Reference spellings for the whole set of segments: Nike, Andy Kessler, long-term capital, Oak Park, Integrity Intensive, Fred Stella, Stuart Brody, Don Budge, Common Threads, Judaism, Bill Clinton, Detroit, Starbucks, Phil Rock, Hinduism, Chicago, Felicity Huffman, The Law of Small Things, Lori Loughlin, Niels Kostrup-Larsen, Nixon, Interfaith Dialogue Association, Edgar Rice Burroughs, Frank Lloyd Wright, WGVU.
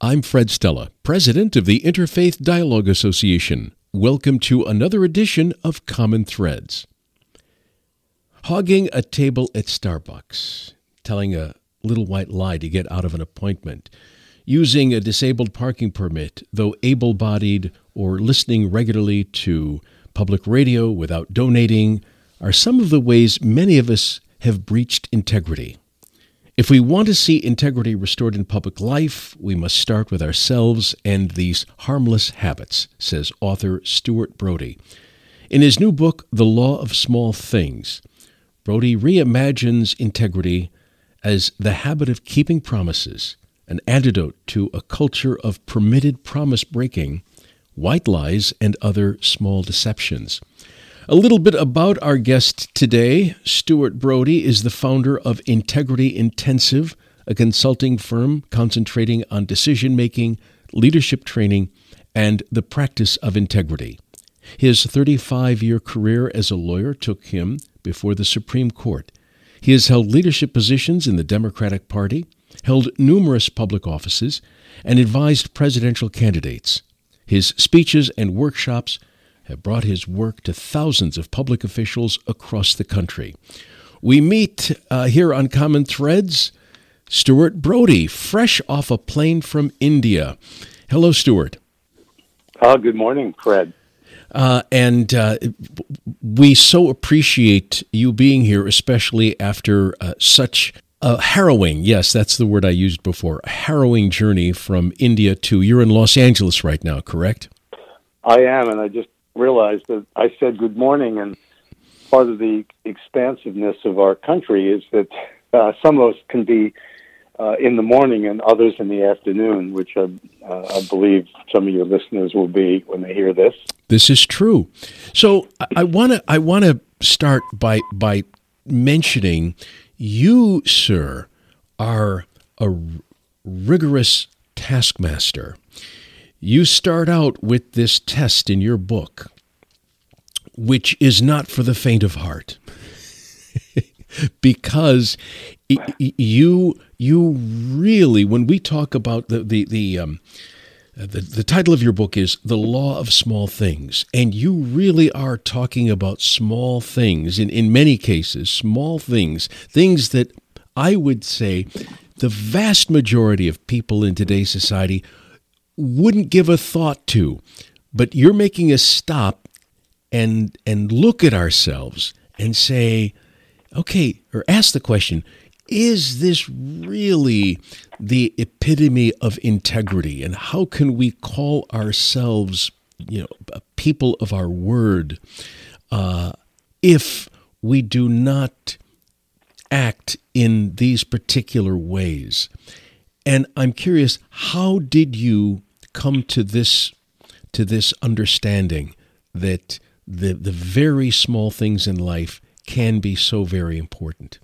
I'm Fred Stella, President of the Interfaith Dialogue Association. Welcome to another edition of Common Threads. Hogging a table at Starbucks, telling a little white lie to get out of an appointment, using a disabled parking permit, though able-bodied, or listening regularly to public radio without donating, are some of the ways many of us have breached integrity. If we want to see integrity restored in public life, we must start with ourselves and these harmless habits, says author Stuart Brody. In his new book, The Law of Small Things, Brody reimagines integrity as the habit of keeping promises, an antidote to a culture of permitted promise-breaking, white lies, and other small deceptions. A little bit about our guest today. Stuart Brody is the founder of Integrity Intensive, a consulting firm concentrating on decision-making, leadership training, and the practice of integrity. His 35-year career as a lawyer took him before the Supreme Court. He has held leadership positions in the Democratic Party, held numerous public offices, and advised presidential candidates. His speeches and workshops have brought his work to thousands of public officials across the country. We meet here on Common Threads, Stuart Brody, fresh off a plane from India. Hello, Stuart. Good morning, Fred. And we so appreciate you being here, especially after such a harrowing, yes, that's the word I used before, a harrowing journey from India to, you're in Los Angeles right now, correct? I am, and I just realized that I said good morning, and part of the expansiveness of our country is that some of us can be in the morning and others in the afternoon, which I believe some of your listeners will be when they hear this. This is true. So I want to start by mentioning you, sir, are a rigorous taskmaster. You start out with this test in your book, which is not for the faint of heart, because you really, when we talk about the title of your book is The Law of Small Things, and you really are talking about small things, in many cases, small things, things that I would say the vast majority of people in today's society wouldn't give a thought to, but you're making us stop and look at ourselves and say, okay, or ask the question, is this really the epitome of integrity? And how can we call ourselves, people of our word, if we do not act in these particular ways? And I'm curious, how did you come to this understanding that the very small things in life can be so very important?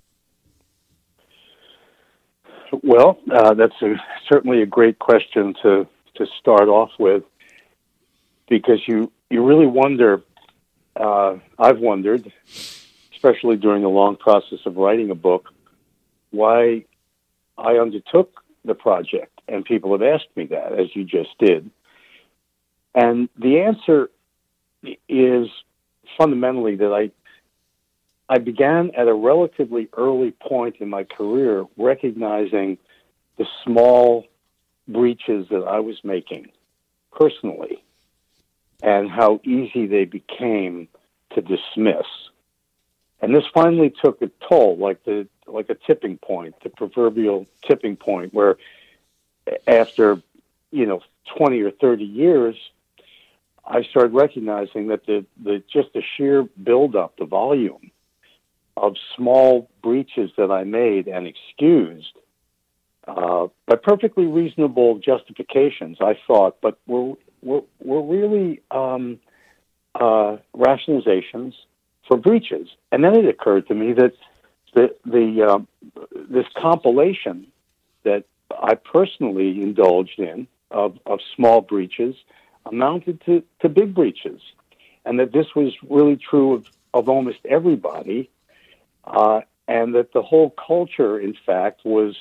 Well, that's certainly a great question to start off with, because you really wonder. I've wondered, especially during the long process of writing a book, why I undertook the project, and people have asked me that, as you just did. And the answer is fundamentally that I began at a relatively early point in my career recognizing the small breaches that I was making personally and how easy they became to dismiss. And this finally took a toll, like a tipping point, the proverbial tipping point, where after 20 or 30 years, I started recognizing that the sheer buildup, the volume of small breaches that I made and excused by perfectly reasonable justifications, I thought, but were really actions for breaches. And then it occurred to me that this compilation that I personally indulged in of small breaches amounted to big breaches, and that this was really true of almost everybody, and that the whole culture, in fact, was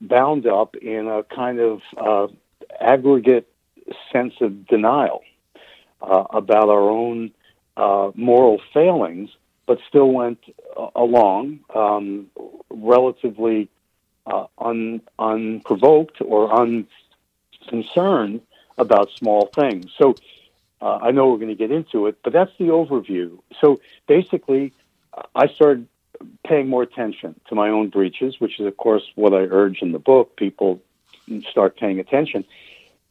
bound up in a kind of aggregate sense of denial about our own moral failings, but still went along relatively unprovoked or unconcerned about small things. So I know we're going to get into it, but that's the overview. So basically, I started paying more attention to my own breaches, which is, of course, what I urge in the book. People start paying attention.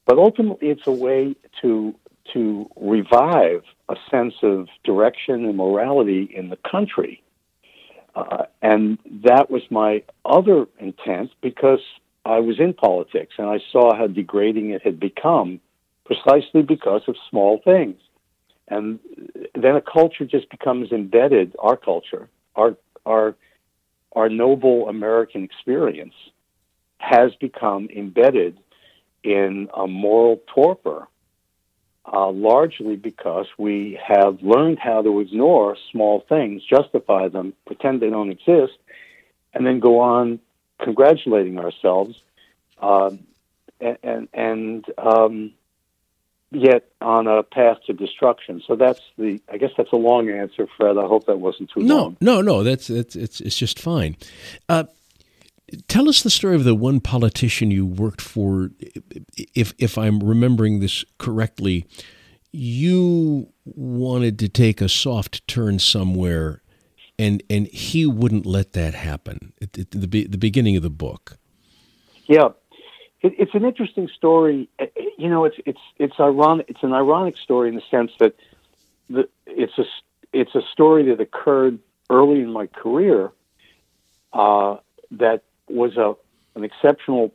But ultimately, it's a way to revive a sense of direction and morality in the country. And that was my other intent, because I was in politics and I saw how degrading it had become precisely because of small things. And then a culture just becomes embedded, our culture, our noble American experience has become embedded in a moral torpor, largely because we have learned how to ignore small things, justify them, pretend they don't exist, and then go on congratulating ourselves, yet on a path to destruction. So that's I guess that's a long answer, Fred. I hope that wasn't too long. No, it's just fine. Tell us the story of the one politician you worked for. If I'm remembering this correctly, you wanted to take a soft turn somewhere, and he wouldn't let that happen at the beginning of the book. Yeah, it's an interesting story. You know, it's ironic. It's an ironic story in the sense that it's a story that occurred early in my career. That was an exceptional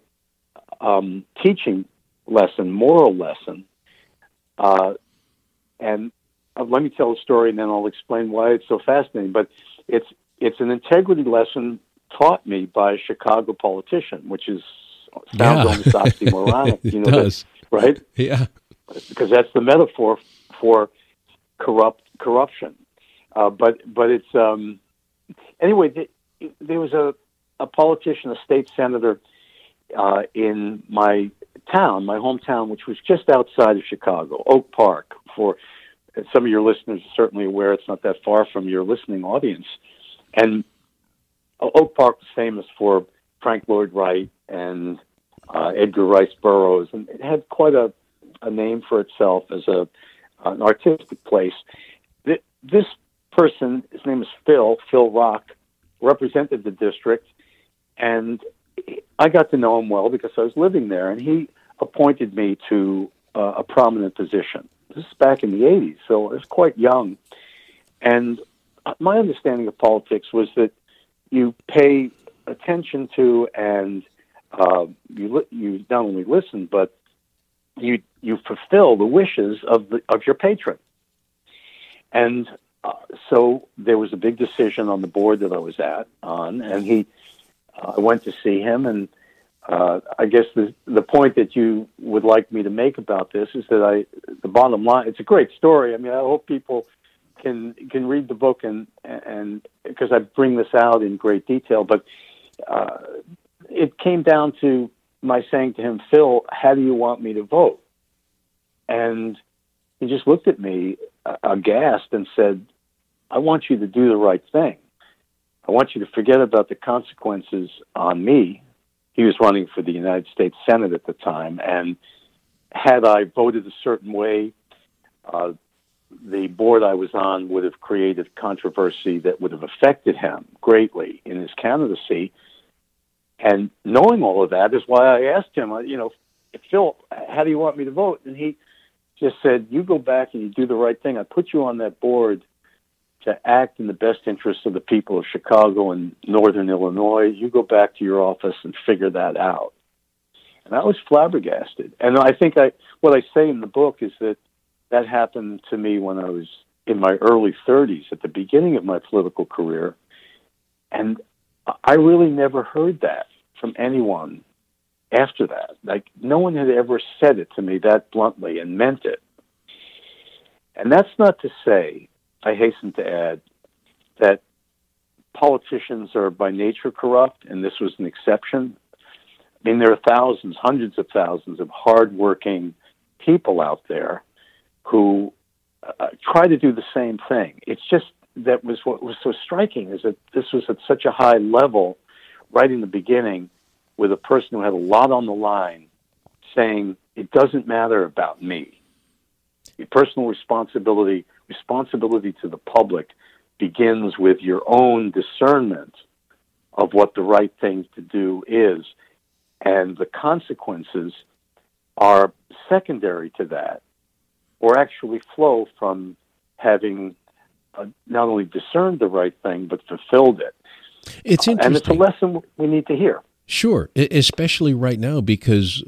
teaching lesson, moral lesson. And let me tell a story, and then I'll explain why it's so fascinating. But it's an integrity lesson taught me by a Chicago politician, which sounds almost oxymoronic. It does. Right? Yeah. Because that's the metaphor for corruption. But it's... anyway, there was a politician, a state senator in my town, my hometown, which was just outside of Chicago, Oak Park. For some of your listeners are certainly aware, it's not that far from your listening audience. And Oak Park was famous for Frank Lloyd Wright and Edgar Rice Burroughs, and it had quite a name for itself as an artistic place. This person, his name is Phil Rock, represented the district. And I got to know him well because I was living there, and he appointed me to a prominent position. This is back in the 80s, so I was quite young. And my understanding of politics was that you pay attention to, and you not only listen, but you fulfill the wishes of your patron. And so there was a big decision on the board that I was on, and I went to see him, and I guess the point that you would like me to make about this is that the bottom line, it's a great story. I mean, I hope people can read the book, and because I bring this out in great detail, but it came down to my saying to him, Phil, how do you want me to vote? And he just looked at me aghast and said, I want you to do the right thing. I want you to forget about the consequences on me. He was running for the United States Senate at the time, and had I voted a certain way, the board I was on would have created controversy that would have affected him greatly in his candidacy. And knowing all of that is why I asked him, Phil, how do you want me to vote? And he just said, you go back and you do the right thing. I put you on that board to act in the best interest of the people of Chicago and Northern Illinois. You go back to your office and figure that out. And I was flabbergasted. And I think what I say in the book is that happened to me when I was in my early 30s, at the beginning of my political career, and I really never heard that from anyone after that. Like, no one had ever said it to me that bluntly and meant it. And that's not to say, I hasten to add, that politicians are by nature corrupt, and this was an exception. I mean, there are thousands, hundreds of thousands of hardworking people out there who try to do the same thing. It's just that was what was so striking, is that this was at such a high level right in the beginning, with a person who had a lot on the line saying, it doesn't matter about me. Your personal responsibility to the public begins with your own discernment of what the right thing to do is. And the consequences are secondary to that, or actually flow from having not only discerned the right thing, but fulfilled it. It's interesting. And it's a lesson we need to hear. Sure, especially right now, because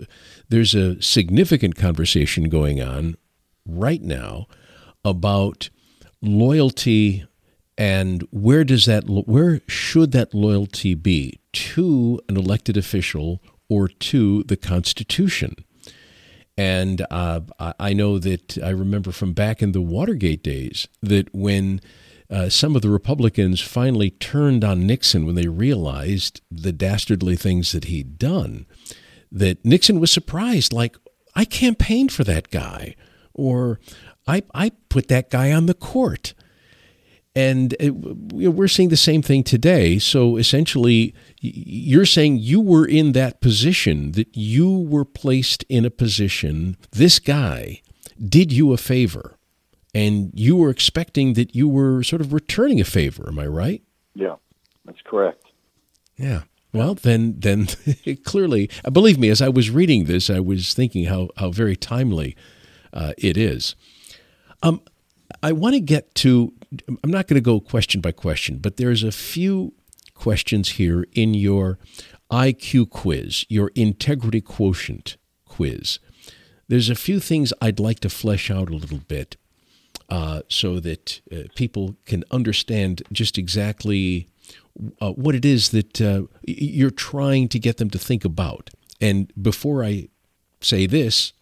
there's a significant conversation going on right now about loyalty and where should that loyalty be, to an elected official or to the Constitution. And I know that I remember from back in the Watergate days that when some of the Republicans finally turned on Nixon when they realized the dastardly things that he'd done, that Nixon was surprised, like, I campaigned for that guy, or I put that guy on the court. And we're seeing the same thing today. So essentially, you're saying you were in that position, that you were placed in a position, this guy did you a favor, and you were expecting that you were sort of returning a favor. Am I right? Yeah, that's correct. Yeah. Well, then clearly, believe me, as I was reading this, I was thinking how very timely it is. I want to get to, I'm not going to go question by question, but there's a few questions here in your IQ quiz, your integrity quotient quiz. There's a few things I'd like to flesh out a little bit so that people can understand just exactly what it is that you're trying to get them to think about. And before I say this,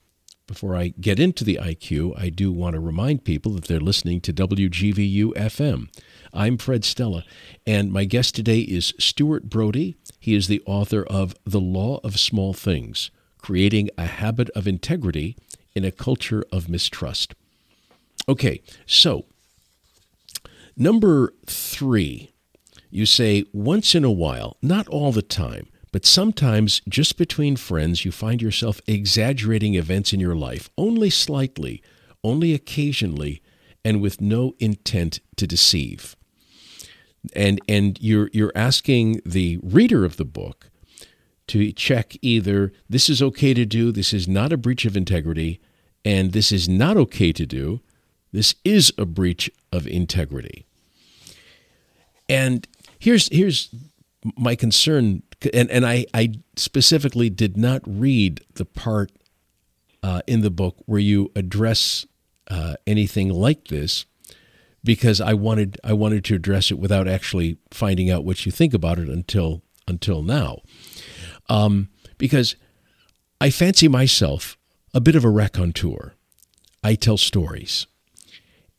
before I get into the IQ, I do want to remind people that they're listening to WGVU FM. I'm Fred Stella, and my guest today is Stuart Brody. He is the author of The Law of Small Things, Creating a Habit of Integrity in a Culture of Mistrust. Okay, so number 3, you say once in a while, not all the time, but sometimes, just between friends, you find yourself exaggerating events in your life, only slightly, only occasionally, and with no intent to deceive. And you're asking the reader of the book to check either this is okay to do, this is not a breach of integrity, and this is not okay to do, this is a breach of integrity. And here's my concern. And I specifically did not read the part in the book where you address anything like this, because I wanted to address it without actually finding out what you think about it until now, because I fancy myself a bit of a raconteur. I tell stories,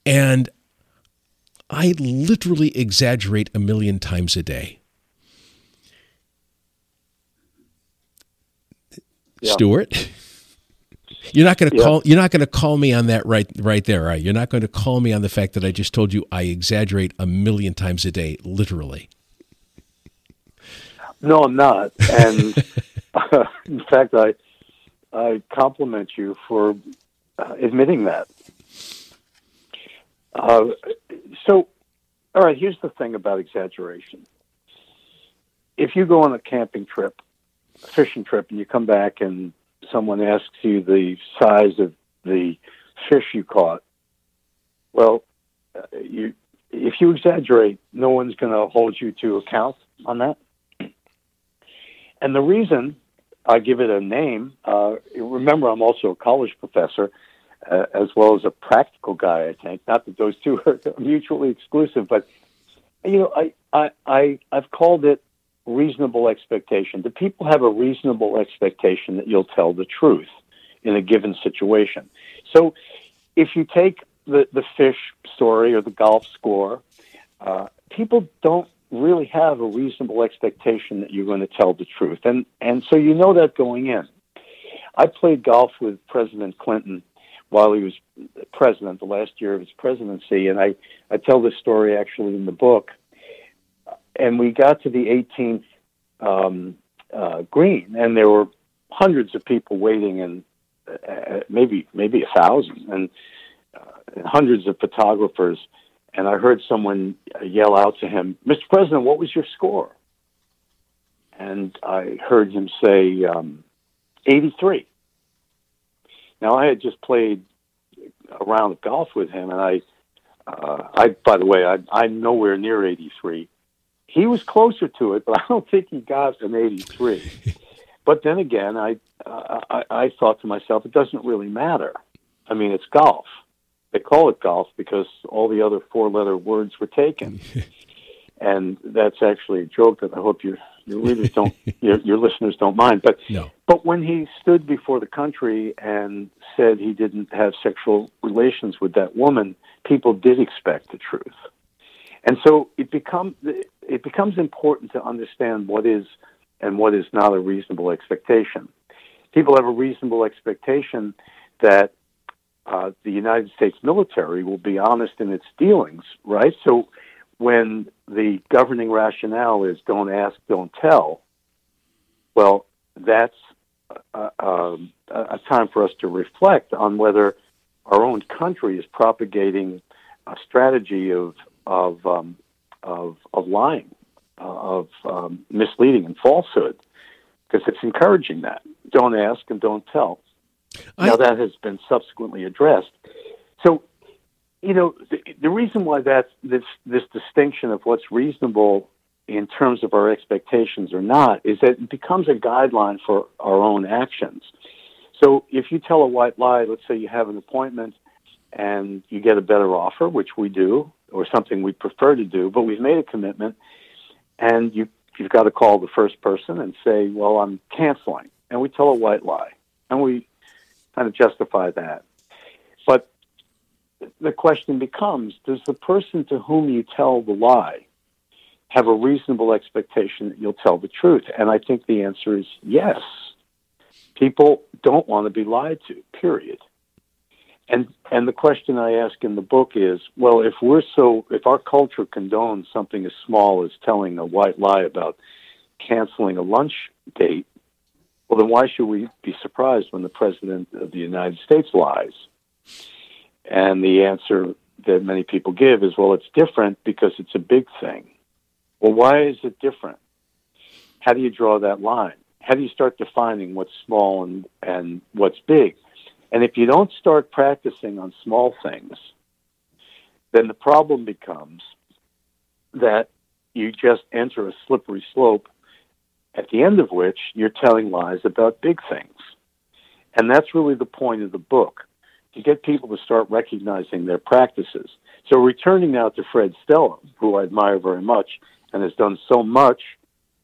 and I literally exaggerate a million times a day. Yeah. Stuart, you're not going to call me on that right there, are you? You're not going to call me on the fact that I just told you I exaggerate a million times a day, literally. No, I'm not. And in fact, I compliment you for admitting that. So, all right, here's the thing about exaggeration. If you go on a camping trip, fishing trip, and you come back and someone asks you the size of the fish you caught, well, if you exaggerate, no one's going to hold you to account on that. And the reason I give it a name, remember I'm also a college professor, as well as a practical guy, I think. Not that those two are mutually exclusive, but, you know, I've called it reasonable expectation. Do people have a reasonable expectation that you'll tell the truth in a given situation? So if you take the fish story or the golf score, people don't really have a reasonable expectation that you're going to tell the truth. And so you know that going in. I played golf with President Clinton while he was president, the last year of his presidency, and I tell this story actually in the book. And we got to the 18th green, and there were hundreds of people waiting, and maybe 1,000, and hundreds of photographers. And I heard someone yell out to him, "Mr. President, what was your score?" And I heard him say, 83. Now, I had just played a round of golf with him, and I by the way, I'm nowhere near 83. He was closer to it, but I don't think he got an 83. But then again, I thought to myself, it doesn't really matter. I mean, it's golf. They call it golf because all the other four-letter words were taken, and that's actually a joke that I hope your readers don't, your listeners don't mind. But no. But when he stood before the country and said he didn't have sexual relations with that woman, people did expect the truth, and so it becomes important to understand what is and what is not a reasonable expectation. People have a reasonable expectation that the United States military will be honest in its dealings, right? So when the governing rationale is don't ask, don't tell, well, that's a time for us to reflect on whether our own country is propagating a strategy of lying, of misleading and falsehood, because it's encouraging that. Don't ask and don't tell. Now, that has been subsequently addressed. So, you know, the reason why that's this distinction of what's reasonable in terms of our expectations or not is that it becomes a guideline for our own actions. So if you tell a white lie, let's say you have an appointment and you get a better offer, which we do, or something we prefer to do, but we've made a commitment, and you've got to call the first person and say, well, I'm canceling. And we tell a white lie. And we kind of justify that. But the question becomes, does the person to whom you tell the lie have a reasonable expectation that you'll tell the truth? And I think the answer is yes. People don't want to be lied to, period. And the question I ask in the book is, well, if our culture condones something as small as telling a white lie about canceling a lunch date, well, then why should we be surprised when the President of the United States lies? And the answer that many people give is, well, it's different because it's a big thing. Well, why is it different? How do you draw that line? How do you start defining what's small and what's big? And if you don't start practicing on small things, then the problem becomes that you just enter a slippery slope at the end of which you're telling lies about big things. And that's really the point of the book, to get people to start recognizing their practices. So returning now to Fred Stella, who I admire very much and has done so much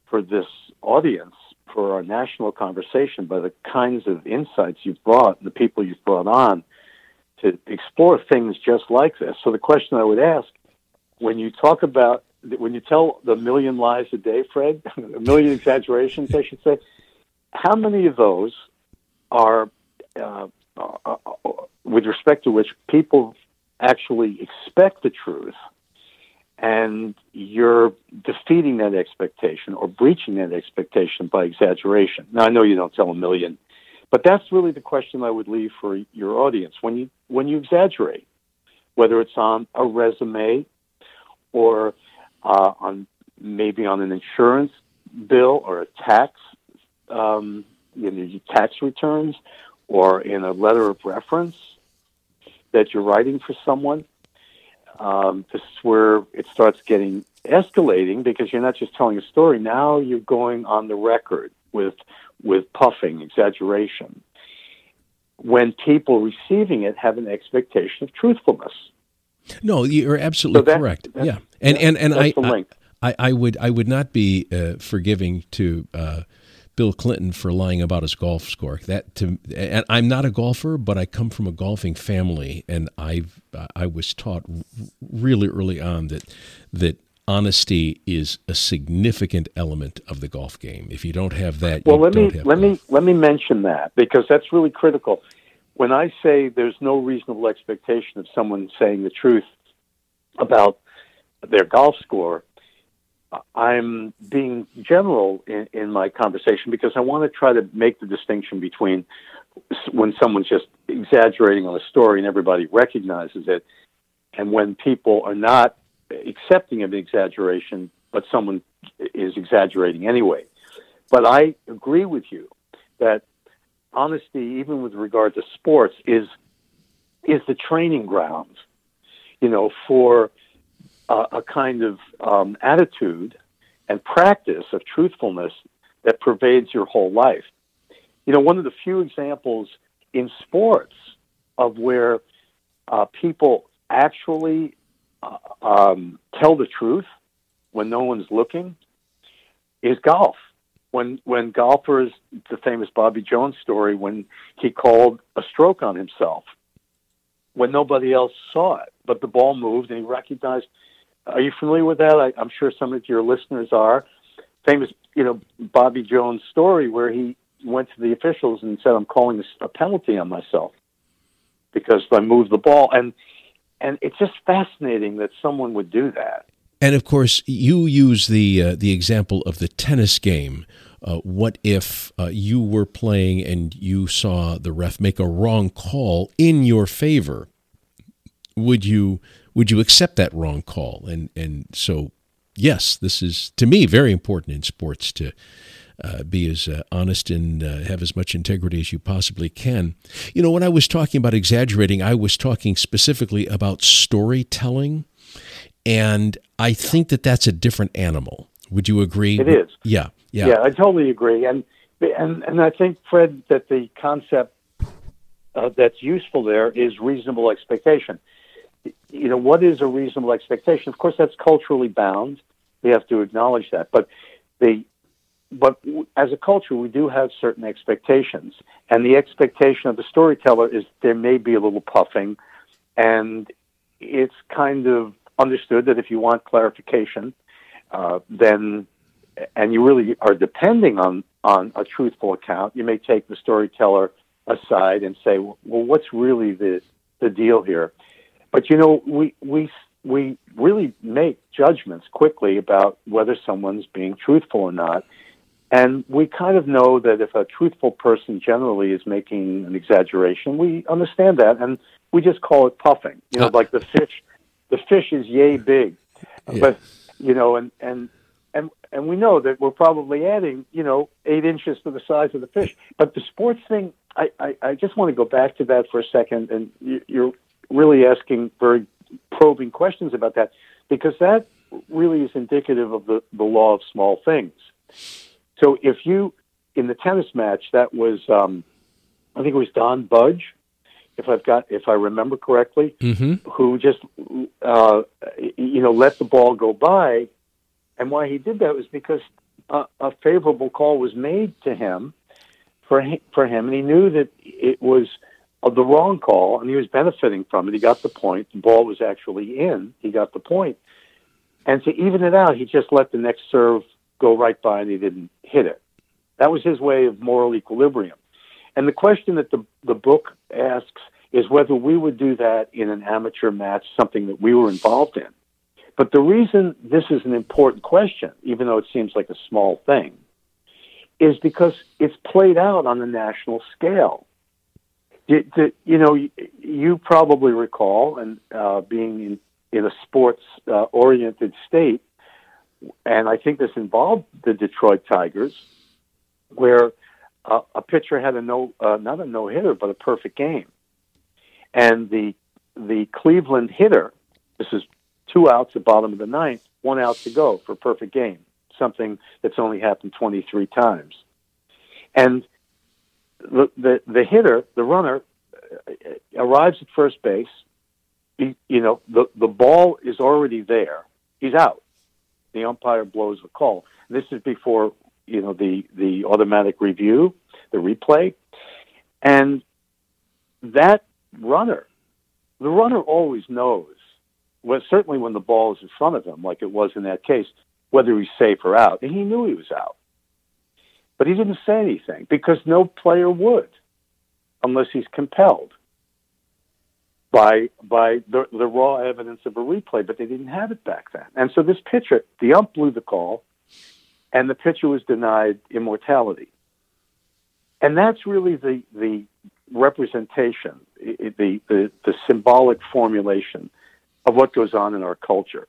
for this audience, for our national conversation, by the kinds of insights you've brought and the people you've brought on to explore things just like this. So the question I would ask, when you tell the million lies a day, Fred, a million exaggerations, I should say, how many of those are, with respect to which people actually expect the truth, and you're defeating that expectation or breaching that expectation by exaggeration? Now, I know you don't tell a million, but that's really the question I would leave for your audience. When you exaggerate, whether it's on a resume or on an insurance bill or a tax, tax returns, or in a letter of reference that you're writing for someone. This is where it starts getting escalating, because you're not just telling a story. Now you're going on the record with puffing, exaggeration. when people receiving it have an expectation of truthfulness. No, you're absolutely correct. Yeah, and I would not be forgiving to Bill Clinton for lying about his golf score. And I'm not a golfer, but I come from a golfing family, and I was taught really early on that honesty is a significant element of the golf game. If you don't have that, let me mention that, because that's really critical. When I say there's no reasonable expectation of someone saying the truth about their golf score, I'm being general in my conversation, because I want to try to make the distinction between when someone's just exaggerating on a story and everybody recognizes it, and when people are not accepting of the exaggeration, but someone is exaggerating anyway. But I agree with you that honesty, even with regard to sports, is the training ground, for a kind of attitude and practice of truthfulness that pervades your whole life. One of the few examples in sports of where people actually tell the truth when no one's looking is golf. When golfers, the famous Bobby Jones story, when he called a stroke on himself, when nobody else saw it, but the ball moved and he recognized. Are you familiar with that? I'm sure some of your listeners are. Famous, Bobby Jones story where he went to the officials and said, "I'm calling a penalty on myself because I moved the ball." And it's just fascinating that someone would do that. And of course, you use the example of the tennis game. What if you were playing and you saw the ref make a wrong call in your favor? Would you accept that wrong call? And so, yes, this is to me very important in sports to be as honest and have as much integrity as you possibly can. When I was talking about exaggerating, I was talking specifically about storytelling, and I think that that's a different animal. Would you agree? It is. Yeah. Yeah, I totally agree. And I think, Fred, that the concept that's useful there is reasonable expectation. What is a reasonable expectation? Of course, that's culturally bound. We have to acknowledge that. But as a culture, we do have certain expectations, and the expectation of the storyteller is there may be a little puffing, and it's kind of understood that if you want clarification, then, and you really are depending on a truthful account, you may take the storyteller aside and say, "Well, what's really the deal here?" But we really make judgments quickly about whether someone's being truthful or not. And we kind of know that if a truthful person generally is making an exaggeration, we understand that, and we just call it puffing. Like the fish is yay big, yeah. But and we know that we're probably adding 8 inches to the size of the fish. But the sports thing, I just want to go back to that for a second, and you're really asking very probing questions about that, because that really is indicative of the law of small things. So if you, in the tennis match, that was, I think it was Don Budge, if I remember correctly, mm-hmm. who just, let the ball go by. And why he did that was because a favorable call was made to him for him. And he knew that it was the wrong call, and he was benefiting from it. He got the point. The ball was actually in. He got the point. And to even it out, he just let the next serve go right by, and he didn't hit it. That was his way of moral equilibrium. And the question that the book asks is whether we would do that in an amateur match, something that we were involved in. But the reason this is an important question, even though it seems like a small thing, is because it's played out on the national scale. You probably recall, and being in a sports-oriented state, and I think this involved the Detroit Tigers, where a pitcher had not a no-hitter, but a perfect game. And the Cleveland hitter, this is 2 outs at the bottom of the ninth, 1 out to go for a perfect game, something that's only happened 23 times. And the hitter, the runner, arrives at first base. He, you know, the ball is already there. He's out. The umpire blows the call. This is before, you know, the automatic review, the replay. And that runner, the runner always knows, well, certainly when the ball is in front of him, like it was in that case, whether he's safe or out. And he knew he was out. But he didn't say anything because no player would unless he's compelled by the raw evidence of a replay. But they didn't have it back then. And so this pitcher, the ump blew the call, and the pitcher was denied immortality. And that's really the representation, the symbolic formulation of what goes on in our culture.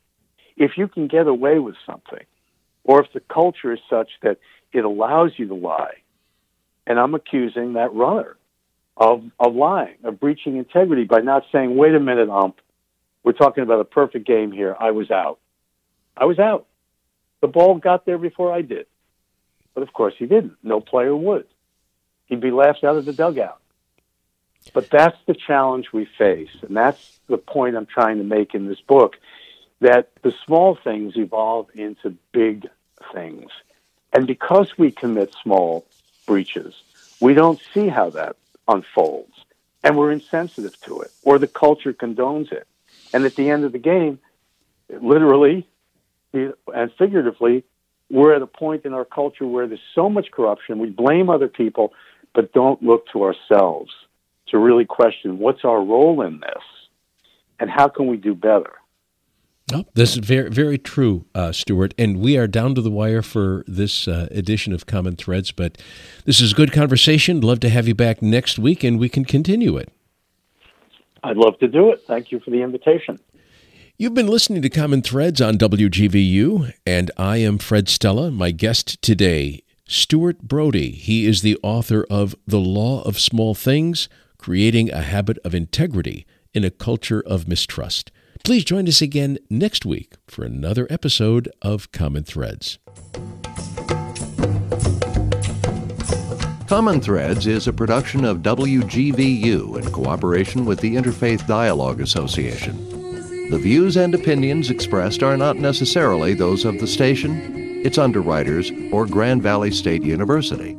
If you can get away with something, or if the culture is such that it allows you to lie, and I'm accusing that runner of lying, of breaching integrity by not saying, wait a minute, ump, we're talking about a perfect game here. I was out. The ball got there before I did. But of course he didn't. No player would. He'd be laughed out of the dugout. But that's the challenge we face, and that's the point I'm trying to make in this book, that the small things evolve into big things. And because we commit small breaches, we don't see how that unfolds, and we're insensitive to it, or the culture condones it. And at the end of the game, literally and figuratively, we're at a point in our culture where there's so much corruption, we blame other people, but don't look to ourselves to really question what's our role in this and how can we do better. Oh, this is very, very true, Stuart. And we are down to the wire for this edition of Common Threads, but this is a good conversation. Love to have you back next week, and we can continue it. I'd love to do it. Thank you for the invitation. You've been listening to Common Threads on WGVU, and I am Fred Stella. My guest today, Stuart Brody. He is the author of The Law of Small Things, Creating a Habit of Integrity in a Culture of Mistrust. Please join us again next week for another episode of Common Threads. Common Threads is a production of WGVU in cooperation with the Interfaith Dialogue Association. The views and opinions expressed are not necessarily those of the station, its underwriters, or Grand Valley State University.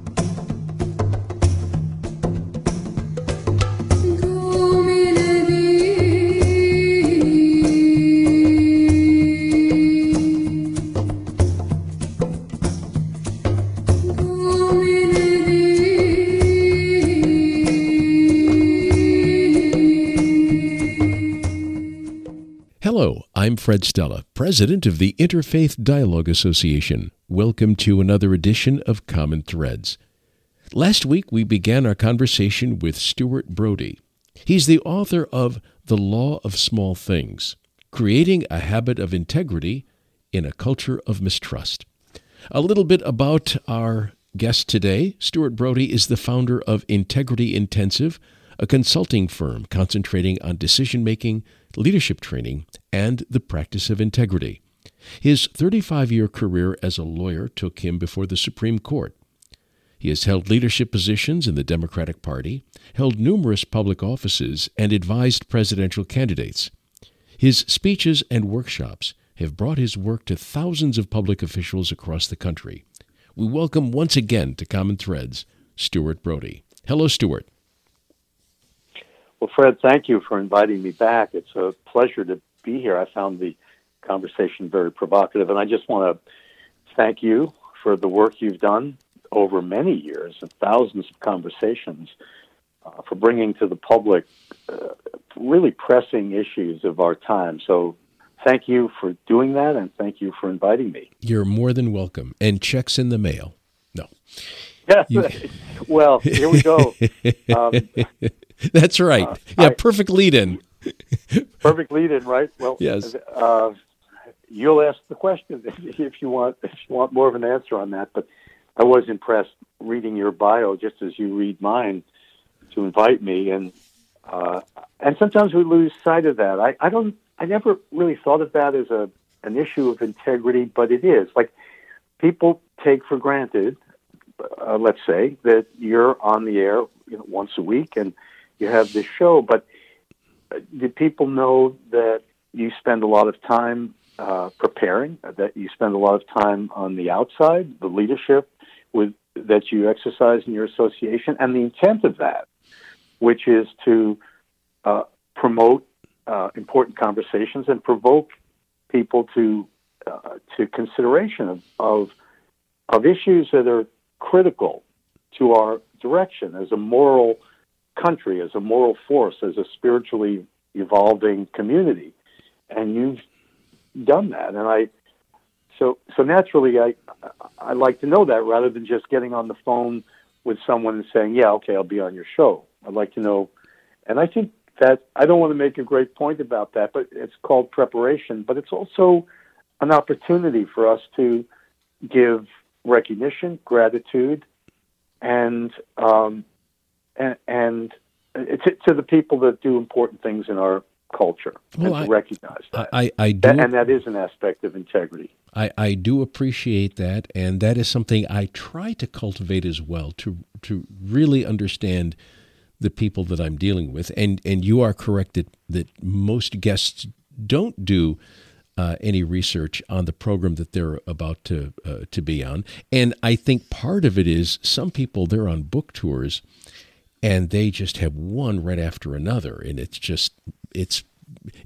Hello, I'm Fred Stella, president of the Interfaith Dialogue Association. Welcome to another edition of Common Threads. Last week, we began our conversation with Stuart Brody. He's the author of The Law of Small Things, Creating a Habit of Integrity in a Culture of Mistrust. A little bit about our guest today. Stuart Brody is the founder of Integrity Intensive, a consulting firm concentrating on decision-making, leadership training, and the practice of integrity. His 35-year career as a lawyer took him before the Supreme Court. He has held leadership positions in the Democratic Party, held numerous public offices, and advised presidential candidates. His speeches and workshops have brought his work to thousands of public officials across the country. We welcome once again to Common Threads, Stuart Brody. Hello, Stuart. Well, Fred, thank you for inviting me back. It's a pleasure to be here. I found the conversation very provocative, and I just want to thank you for the work you've done over many years and thousands of conversations for bringing to the public really pressing issues of our time. So thank you for doing that, and thank you for inviting me. You're more than welcome. And checks in the mail. No. Well, here we go. That's right. Perfect lead-in. Perfect lead-in, right? Well, yes. You'll ask the question if you want more of an answer on that. But I was impressed reading your bio, just as you read mine, to invite me, and sometimes we lose sight of that. I never really thought of that as an issue of integrity, but it is. Like, people take for granted, let's say, that you're on the air once a week and you have this show, but did people know that you spend a lot of time preparing, that you spend a lot of time on the outside, the leadership that you exercise in your association, and the intent of that, which is to promote important conversations and provoke people to consideration of issues that are critical to our direction as a moral country, as a moral force, as a spiritually evolving community. And you've done that. And so naturally, I like to know that rather than just getting on the phone with someone and saying, yeah, okay, I'll be on your show. I'd like to know. And I think that I don't want to make a great point about that, but it's called preparation. But it's also an opportunity for us to give recognition, gratitude, and to the people that do important things in our culture, and to recognize that. I do, and that is an aspect of integrity. I do appreciate that, and that is something I try to cultivate as well, to really understand the people that I'm dealing with. And you are correct that most guests don't do any research on the program that they're about to be on. And I think part of it is some people, they're on book tours, and they just have one right after another, and it's just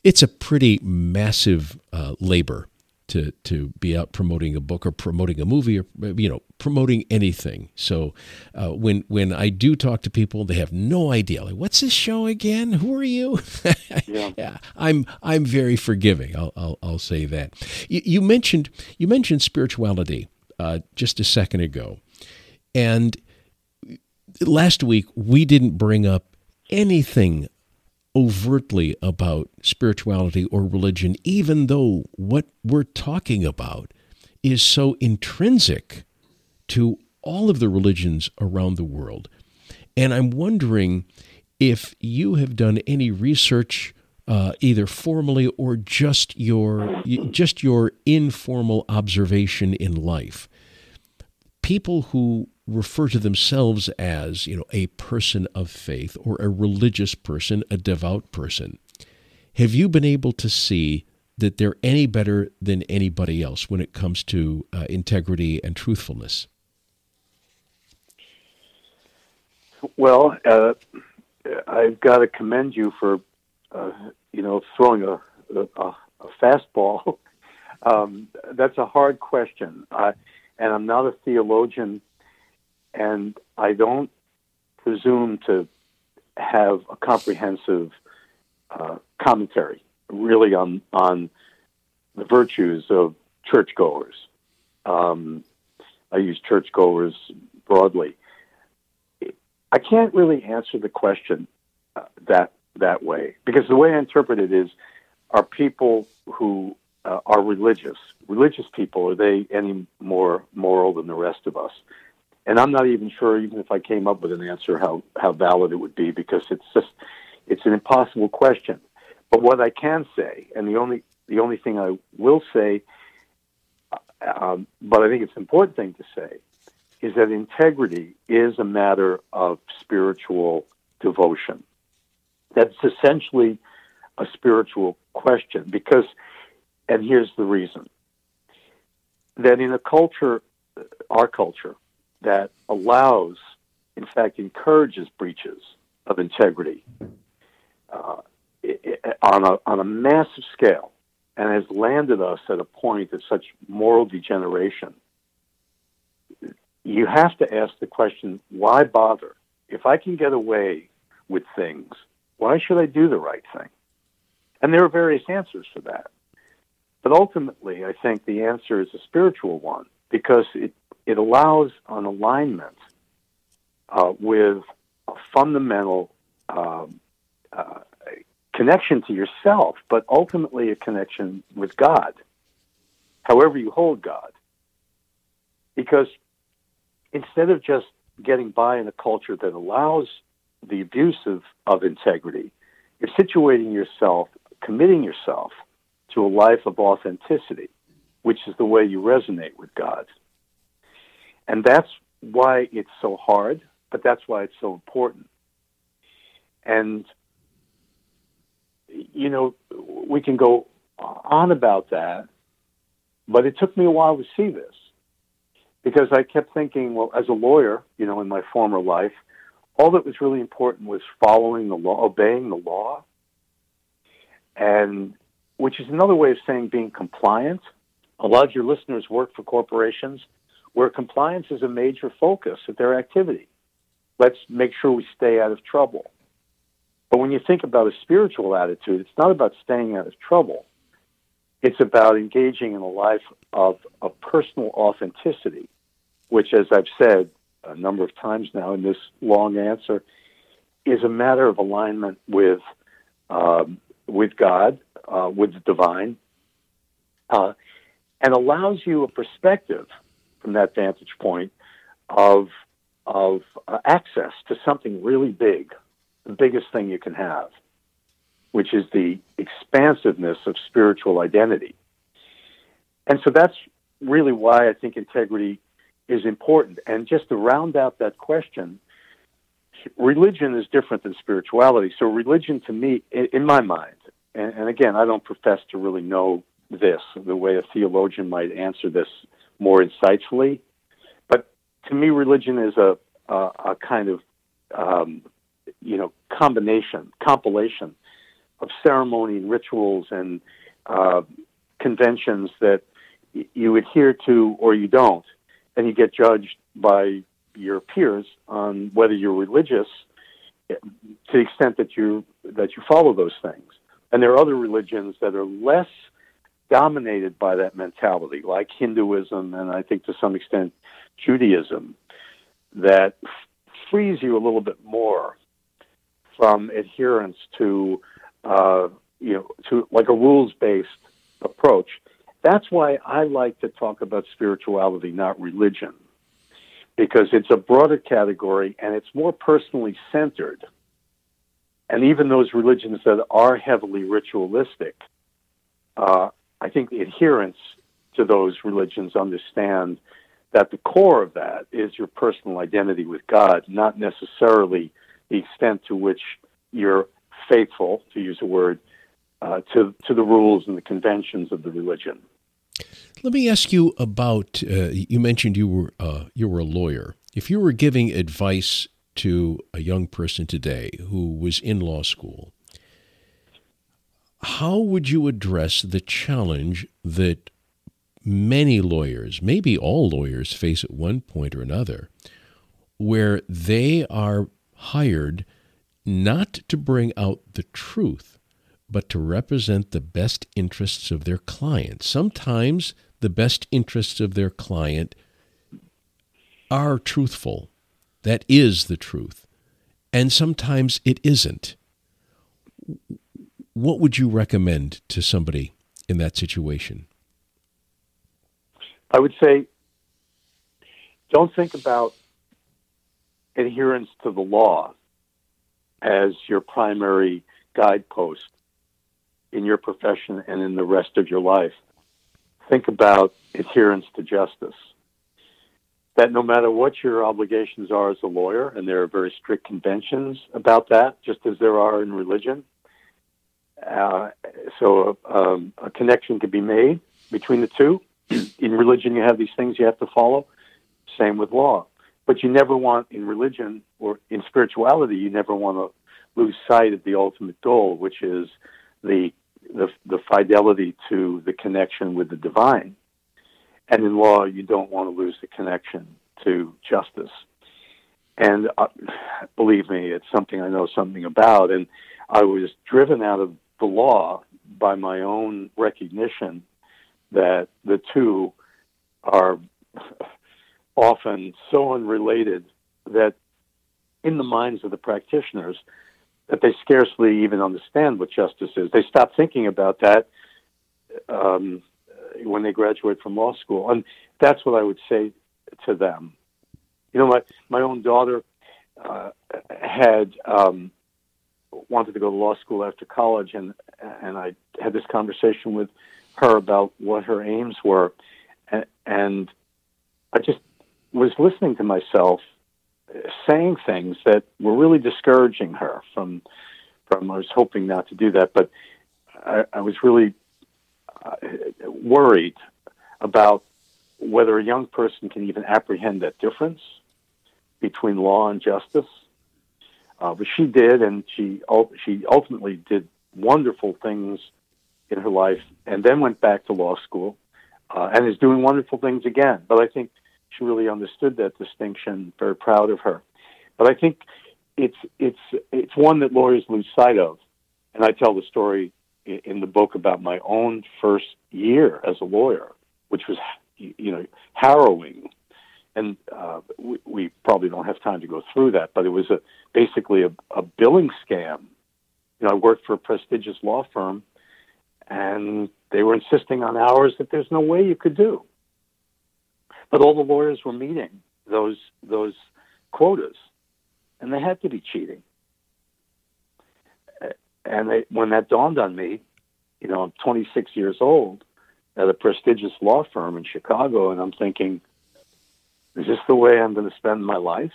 it's a pretty massive labor to be out promoting a book or promoting a movie or promoting anything. So when I do talk to people, they have no idea. Like, what's this show again? Who are you? Yeah, I'm very forgiving. I'll say that. You mentioned spirituality just a second ago, and last week we didn't bring up anything overtly about spirituality or religion, even though what we're talking about is so intrinsic to all of the religions around the world. And I'm wondering if you have done any research, either formally or just your informal observation in life. People who refer to themselves as, a person of faith or a religious person, a devout person. Have you been able to see that they're any better than anybody else when it comes to integrity and truthfulness? Well, I've got to commend you for, throwing a fastball. That's a hard question. And I'm not a theologian, and I don't presume to have a comprehensive commentary, really, on the virtues of churchgoers. I use churchgoers broadly. I can't really answer the question that way, because the way I interpret it is, are people who are religious people, are they any more moral than the rest of us? And I'm not even sure, even if I came up with an answer, how valid it would be, because it's an impossible question. But what I can say, and the only thing I will say, but I think it's an important thing to say, is that integrity is a matter of spiritual devotion. That's essentially a spiritual question, because, and here's the reason, that in our culture, that allows, in fact, encourages breaches of integrity on a massive scale, and has landed us at a point of such moral degeneration you have to ask the question, why bother? If I can get away with things, why should I do the right thing? And there are various answers for that. But ultimately, I think the answer is a spiritual one, because it allows an alignment with a fundamental connection to yourself, but ultimately a connection with God, however you hold God. Because instead of just getting by in a culture that allows the abuse of integrity, you're situating yourself, committing yourself to a life of authenticity, which is the way you resonate with God. And that's why it's so hard, but that's why it's so important. And, you know, we can go on about that, but it took me a while to see this, because I kept thinking, well, as a lawyer, you know, in my former life, all that was really important was following the law, obeying the law, and which is another way of saying being compliant. A lot of your listeners work for corporations where compliance is a major focus of their activity. Let's make sure we stay out of trouble. But when you think about a spiritual attitude, it's not about staying out of trouble. It's about engaging in a life of personal authenticity, which, as I've said a number of times now in this long answer, is a matter of alignment with God, with the divine, and allows you a perspective from that vantage point of access to something really big, the biggest thing you can have, which is the expansiveness of spiritual identity. And so that's really why I think integrity is important. And just to round out that question, religion is different than spirituality. So religion, to me, in my mind, and again, I don't profess to really know this, the way a theologian might answer this more insightfully, but to me, religion is a kind of compilation of ceremony and rituals and conventions that you adhere to or you don't, and you get judged by your peers on whether you're religious to the extent that you follow those things. And there are other religions that are less dominated by that mentality, like Hinduism and I think to some extent Judaism, that frees you a little bit more from adherence to, to like a rules-based approach. That's why I like to talk about spirituality, not religion, because it's a broader category and it's more personally centered. And even those religions that are heavily ritualistic, I think the adherents to those religions understand that the core of that is your personal identity with God, not necessarily the extent to which you're faithful, to use a word, to the rules and the conventions of the religion. Let me ask you about, you mentioned you were a lawyer. If you were giving advice to a young person today who was in law school, how would you address the challenge that many lawyers, maybe all lawyers, face at one point or another, where they are hired not to bring out the truth, but to represent the best interests of their client? Sometimes the best interests of their client are truthful. That is the truth. And sometimes it isn't. What would you recommend to somebody in that situation? I would say, don't think about adherence to the law as your primary guidepost in your profession and in the rest of your life. Think about adherence to justice. That no matter what your obligations are as a lawyer, and there are very strict conventions about that, just as there are in religion, so a connection can be made between the two. In religion, you have these things you have to follow. Same with law. But you never want, in religion or in spirituality, you never want to lose sight of the ultimate goal, which is the fidelity to the connection with the divine. And in law, you don't want to lose the connection to justice. And believe me, it's something I know something about. And I was driven out of the law by my own recognition that the two are often so unrelated that in the minds of the practitioners that they scarcely even understand what justice is. They stop thinking about that when they graduate from law school. And that's what I would say to them. You know, my own daughter had wanted to go to law school after college, and I had this conversation with her about what her aims were. And I just was listening to myself saying things that were really discouraging her from I was hoping not to do that, but I was really worried about whether a young person can even apprehend that difference between law and justice. But she did, and she ultimately did wonderful things in her life, and then went back to law school, and is doing wonderful things again. But I think she really understood that distinction. Very proud of her. But I think it's one that lawyers lose sight of. And I tell the story in the book about my own first year as a lawyer, which was, you know, harrowing. And we probably don't have time to go through that, but it was basically a billing scam. You know, I worked for a prestigious law firm, and they were insisting on hours that there's no way you could do. But all the lawyers were meeting those quotas, and they had to be cheating. And when that dawned on me, you know, I'm 26 years old at a prestigious law firm in Chicago, and I'm thinking, is this the way I'm going to spend my life?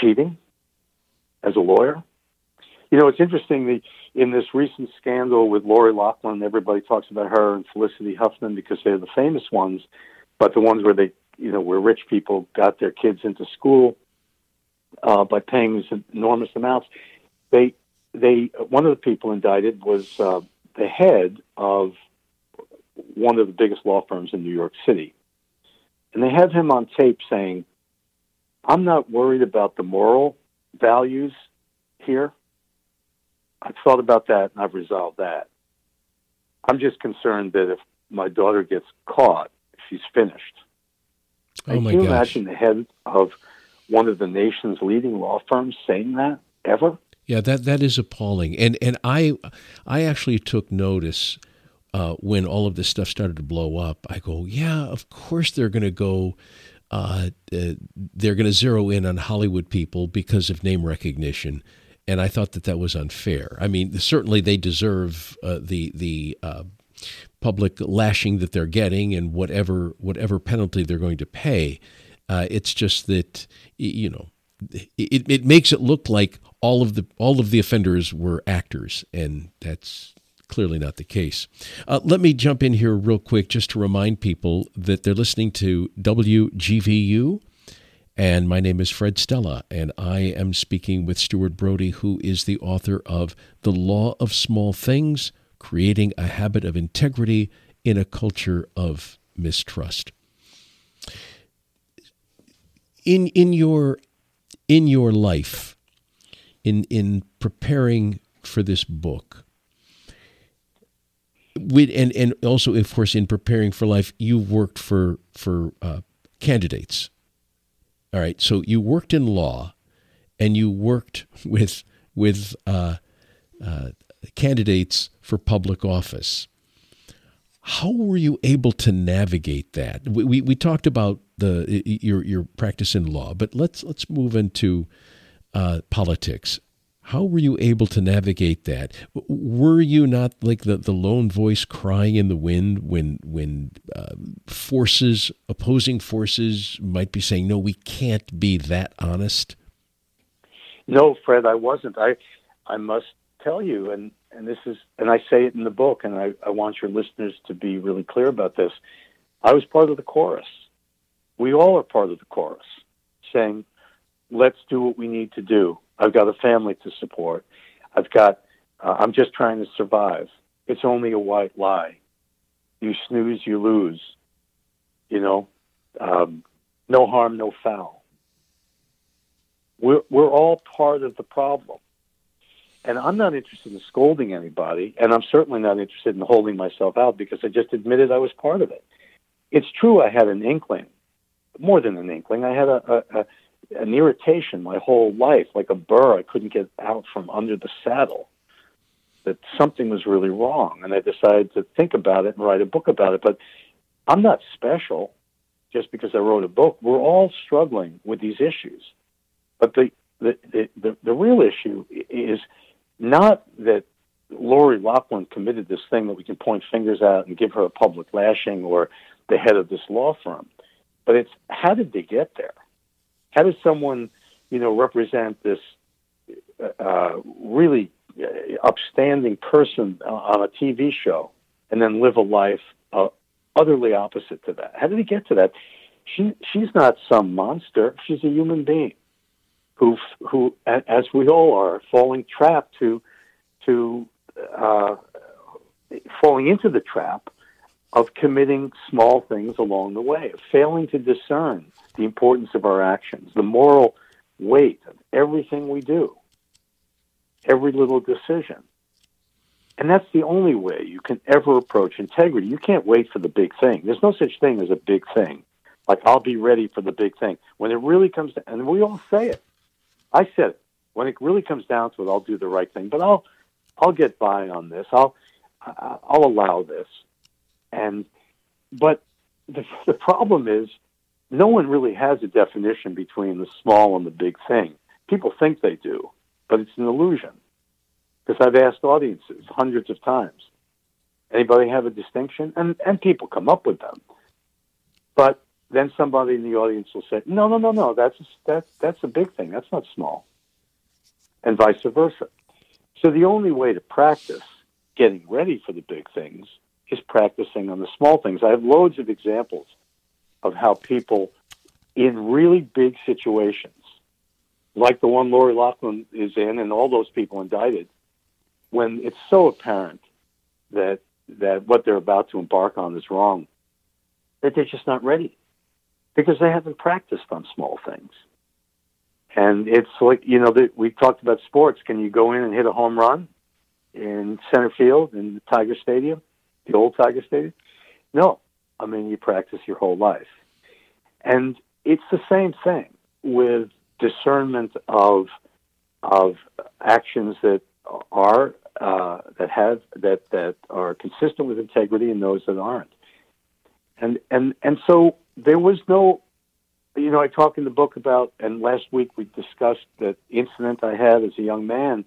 Cheating as a lawyer? You know, it's interesting, in this recent scandal with Lori Loughlin, everybody talks about her and Felicity Huffman because they're the famous ones, but the ones where where rich people got their kids into school by paying these enormous amounts. They one of the people indicted was the head of one of the biggest law firms in New York City. And they had him on tape saying, "I'm not worried about the moral values here. I've thought about that, and I've resolved that. I'm just concerned that if my daughter gets caught, she's finished." Oh my gosh. Can you imagine the head of one of the nation's leading law firms saying that ever? Yeah, that is appalling. And I actually took notice when all of this stuff started to blow up. I go, yeah, of course they're going to go. They're going to zero in on Hollywood people because of name recognition. And I thought that was unfair. I mean, certainly they deserve the public lashing that they're getting and whatever penalty they're going to pay. It's just that, you know, it makes it look like all of the offenders were actors, and that's clearly not the case. Let me jump in here real quick just to remind people that they're listening to WGVU. And my name is Fred Stella, and I am speaking with Stuart Brody, who is the author of The Law of Small Things, Creating a Habit of Integrity in a Culture of Mistrust. In your life, in preparing for this book, and also, of course, in preparing for life, you've worked for candidates. All right, so you worked in law, and you worked with candidates for public office. How were you able to navigate that? We talked about your practice in law, but let's move into politics. How were you able to navigate that? Were you not like the lone voice crying in the wind when opposing forces might be saying, no, we can't be that honest? No, Fred, I wasn't. I must tell you, and I say it in the book, and I want your listeners to be really clear about this. I was part of the chorus. We all are part of the chorus, saying, let's do what we need to do. I've got a family to support. I'm just trying to survive. It's only a white lie. You snooze, you lose. You know, no harm, no foul. We're all part of the problem. And I'm not interested in scolding anybody, and I'm certainly not interested in holding myself out because I just admitted I was part of it. It's true I had an inkling, more than an inkling. I had an irritation my whole life, like a burr I couldn't get out from under the saddle, that something was really wrong. And I decided to think about it and write a book about it. But I'm not special just because I wrote a book. We're all struggling with these issues. But the real issue is not that Lori Loughlin committed this thing that we can point fingers at and give her a public lashing or the head of this law firm, but it's how did they get there? How does someone, represent this really upstanding person on a TV show and then live a life utterly opposite to that? How did he get to that? She's not some monster. She's a human being who, as we all are, falling into the trap of committing small things along the way, of failing to discern the importance of our actions, the moral weight of everything we do, every little decision. And that's the only way you can ever approach integrity. You can't wait for the big thing. There's no such thing as a big thing. Like, I'll be ready for the big thing. When it really comes down, and we all say it. I said it. When it really comes down to it, I'll do the right thing, but I'll get by on this. I'll allow this. But the problem is no one really has a definition between the small and the big thing. People think they do, but it's an illusion. Because I've asked audiences hundreds of times, anybody have a distinction? And people come up with them. But then somebody in the audience will say, no, that's a big thing. That's not small. And vice versa. So the only way to practice getting ready for the big things is practicing on the small things. I have loads of examples of how people in really big situations, like the one Lori Loughlin is in and all those people indicted, when it's so apparent that what they're about to embark on is wrong, that they're just not ready because they haven't practiced on small things. And it's like, we talked about sports. Can you go in and hit a home run in center field in the Tiger Stadium, the old Tiger Stadium? No. I mean, you practice your whole life. And it's the same thing with discernment of actions that are that are consistent with integrity and those that aren't. And so there was no, I talk in the book about, and last week we discussed that incident I had as a young man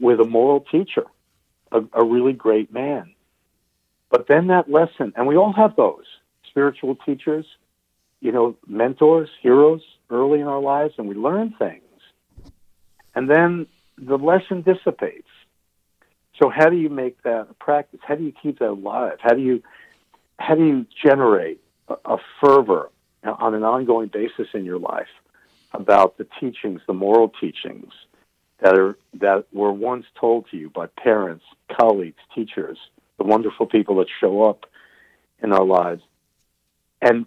with a moral teacher, a really great man. But then that lesson, and we all have those spiritual teachers, mentors, heroes early in our lives, and we learn things. And then the lesson dissipates. So how do you make that a practice? How do you keep that alive? How do you generate a fervor on an ongoing basis in your life about the teachings, the moral teachings that were once told to you by parents, colleagues, teachers, the wonderful people that show up in our lives? And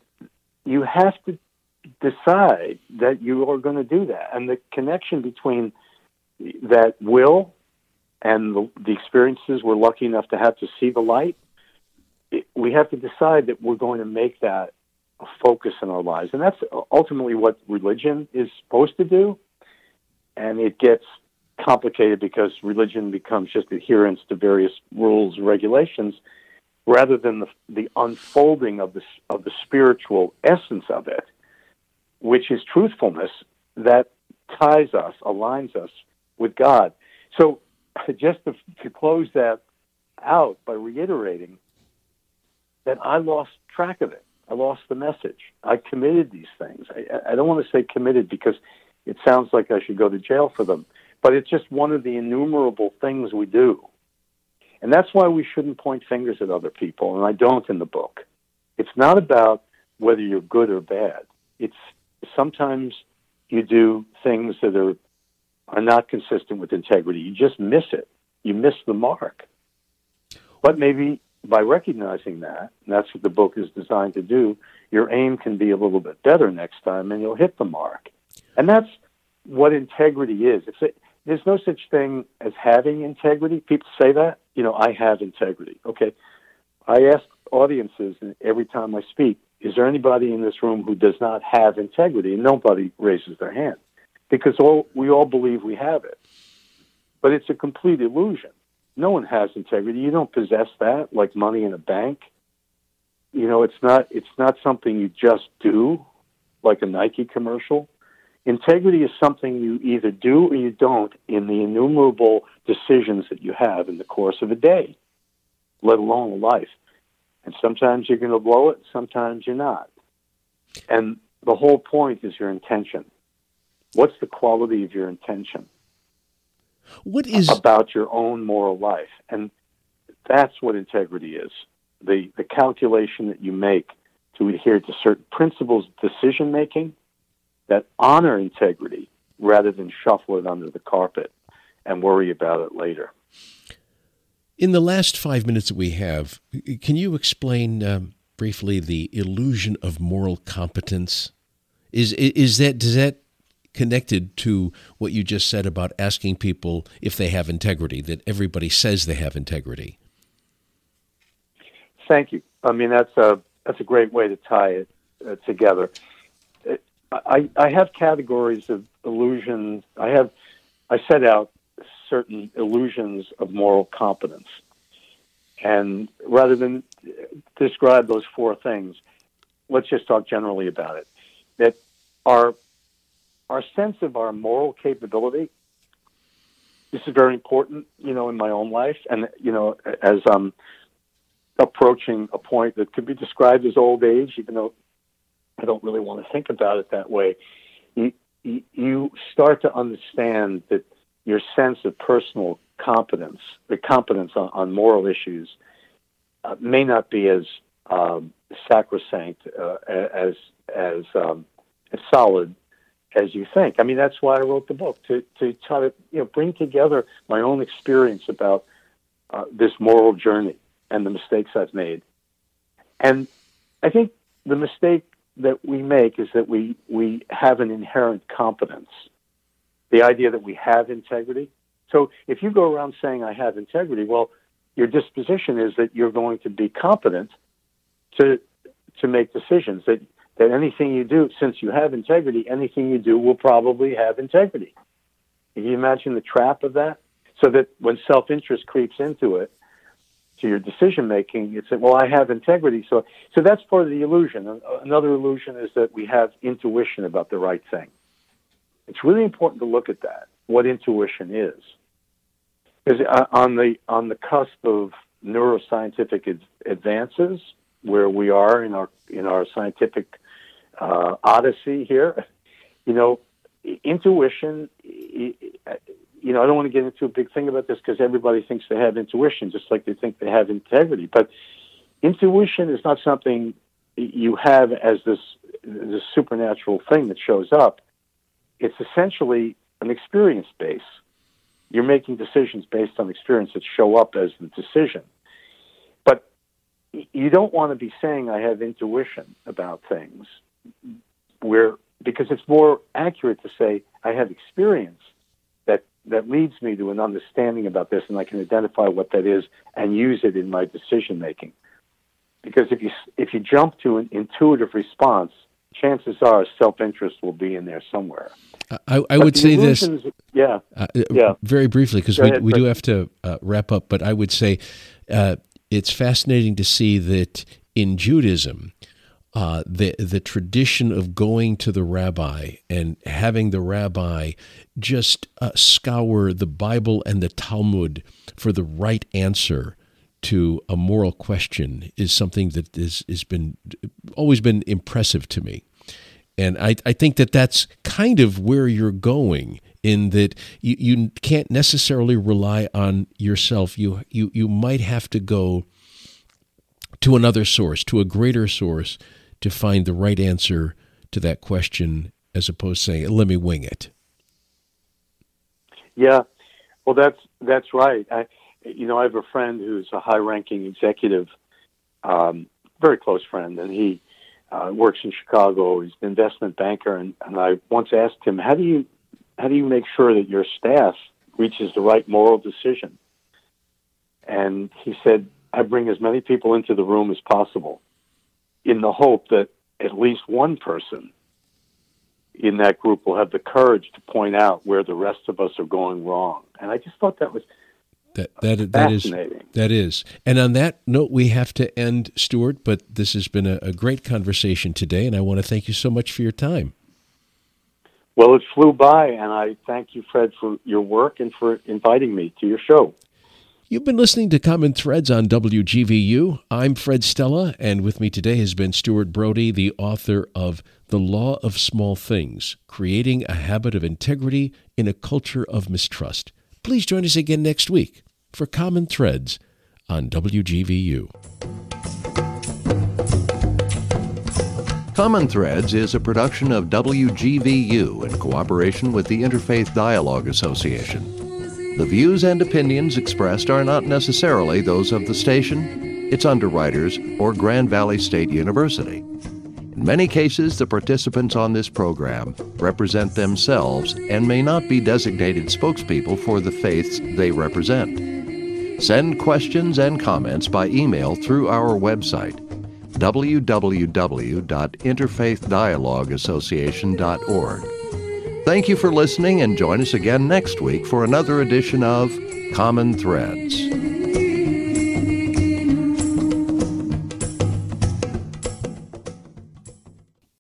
you have to decide that you are going to do that. And the connection between that will and the experiences we're lucky enough to have to see the light, we have to decide that we're going to make that a focus in our lives. And that's ultimately what religion is supposed to do. And it gets complicated because religion becomes just adherence to various rules and regulations rather than the unfolding of the spiritual essence of it, which is truthfulness that ties us, aligns us with God. So just to close that out by reiterating that I lost track of it. I lost the message. I committed these things. I don't want to say committed because it sounds like I should go to jail for them, but it's just one of the innumerable things we do. And that's why we shouldn't point fingers at other people, and I don't in the book. It's not about whether you're good or bad. It's sometimes you do things that are not consistent with integrity. You just miss it. You miss the mark. But maybe by recognizing that, and that's what the book is designed to do, your aim can be a little bit better next time, and you'll hit the mark. And that's what integrity is. There's no such thing as having integrity. People say that. You know, I have integrity. Okay. I ask audiences every time I speak, is there anybody in this room who does not have integrity? And nobody raises their hand, because we all believe we have it. But it's a complete illusion. No one has integrity. You don't possess that, like money in a bank. You know, it's not something you just do, like a Nike commercial. Integrity is something you either do or you don't in the innumerable decisions that you have in the course of a day, let alone a life. And sometimes you're going to blow it, sometimes you're not. And the whole point is your intention. What's the quality of your intention? What is about your own moral life? And that's what integrity is. The calculation that you make to adhere to certain principles of decision-making that honor integrity rather than shuffle it under the carpet and worry about it later. In the last 5 minutes that we have, can you explain briefly the illusion of moral competence? Is that connected to what you just said about asking people if they have integrity, that everybody says they have integrity? Thank you. I mean, that's a great way to tie it together. I have categories of illusions. I set out certain illusions of moral competence. And rather than describe those four things, let's just talk generally about it. That our sense of our moral capability, this is very important, you know, in my own life. And, you know, as I'm approaching a point that could be described as old age, even though I don't really want to think about it that way, you start to understand that your sense of personal competence, the competence on moral issues, may not be as sacrosanct, as solid as you think. I mean, that's why I wrote the book, to try to, you know, bring together my own experience about this moral journey and the mistakes I've made. And I think the mistake that we make is that we have an inherent competence, the idea that we have integrity. So if you go around saying, I have integrity, well, your disposition is that you're going to be competent to make decisions, that anything you do, since you have integrity, anything you do will probably have integrity. Can you imagine the trap of that? So that when self-interest creeps into it, to your decision-making, it's that, well, I have integrity. So that's part of the illusion. Another illusion is that we have intuition about the right thing. It's really important to look at that, what intuition is. Because on the cusp of neuroscientific advances, where we are in our scientific odyssey here, you know, intuition, you know, I don't want to get into a big thing about this because everybody thinks they have intuition, just like they think they have integrity. But intuition is not something you have as this supernatural thing that shows up. It's essentially an experience base. You're making decisions based on experience that show up as the decision. But you don't want to be saying, I have intuition about things, because it's more accurate to say, I have experience that leads me to an understanding about this, and I can identify what that is and use it in my decision-making. Because if you jump to an intuitive response, chances are self-interest will be in there somewhere. I would say this, very briefly, because we do have to wrap up, but I would say it's fascinating to see that in Judaism, the tradition of going to the rabbi and having the rabbi just scour the Bible and the Talmud for the right answer to a moral question is something that has always been impressive to me. And I think that that's kind of where you're going, in that you can't necessarily rely on yourself. You might have to go to another source, to a greater source, to find the right answer to that question, as opposed to saying, let me wing it. Yeah, well, that's right. I, you know, I have a friend who's a high-ranking executive, very close friend, and he works in Chicago. He's an investment banker, and I once asked him, how do you make sure that your staff reaches the right moral decision? And he said, I bring as many people into the room as possible in the hope that at least one person in that group will have the courage to point out where the rest of us are going wrong. And I just thought that was fascinating. That is. And on that note, we have to end, Stuart, but this has been a great conversation today, and I want to thank you so much for your time. Well, it flew by, and I thank you, Fred, for your work and for inviting me to your show. You've been listening to Common Threads on WGVU. I'm Fred Stella, and with me today has been Stuart Brody, the author of The Law of Small Things, Creating a Habit of Integrity in a Culture of Mistrust. Please join us again next week for Common Threads on WGVU. Common Threads is a production of WGVU in cooperation with the Interfaith Dialogue Association. The views and opinions expressed are not necessarily those of the station, its underwriters, or Grand Valley State University. In many cases, the participants on this program represent themselves and may not be designated spokespeople for the faiths they represent. Send questions and comments by email through our website, www.interfaithdialogueassociation.org. Thank you for listening, and join us again next week for another edition of Common Threads.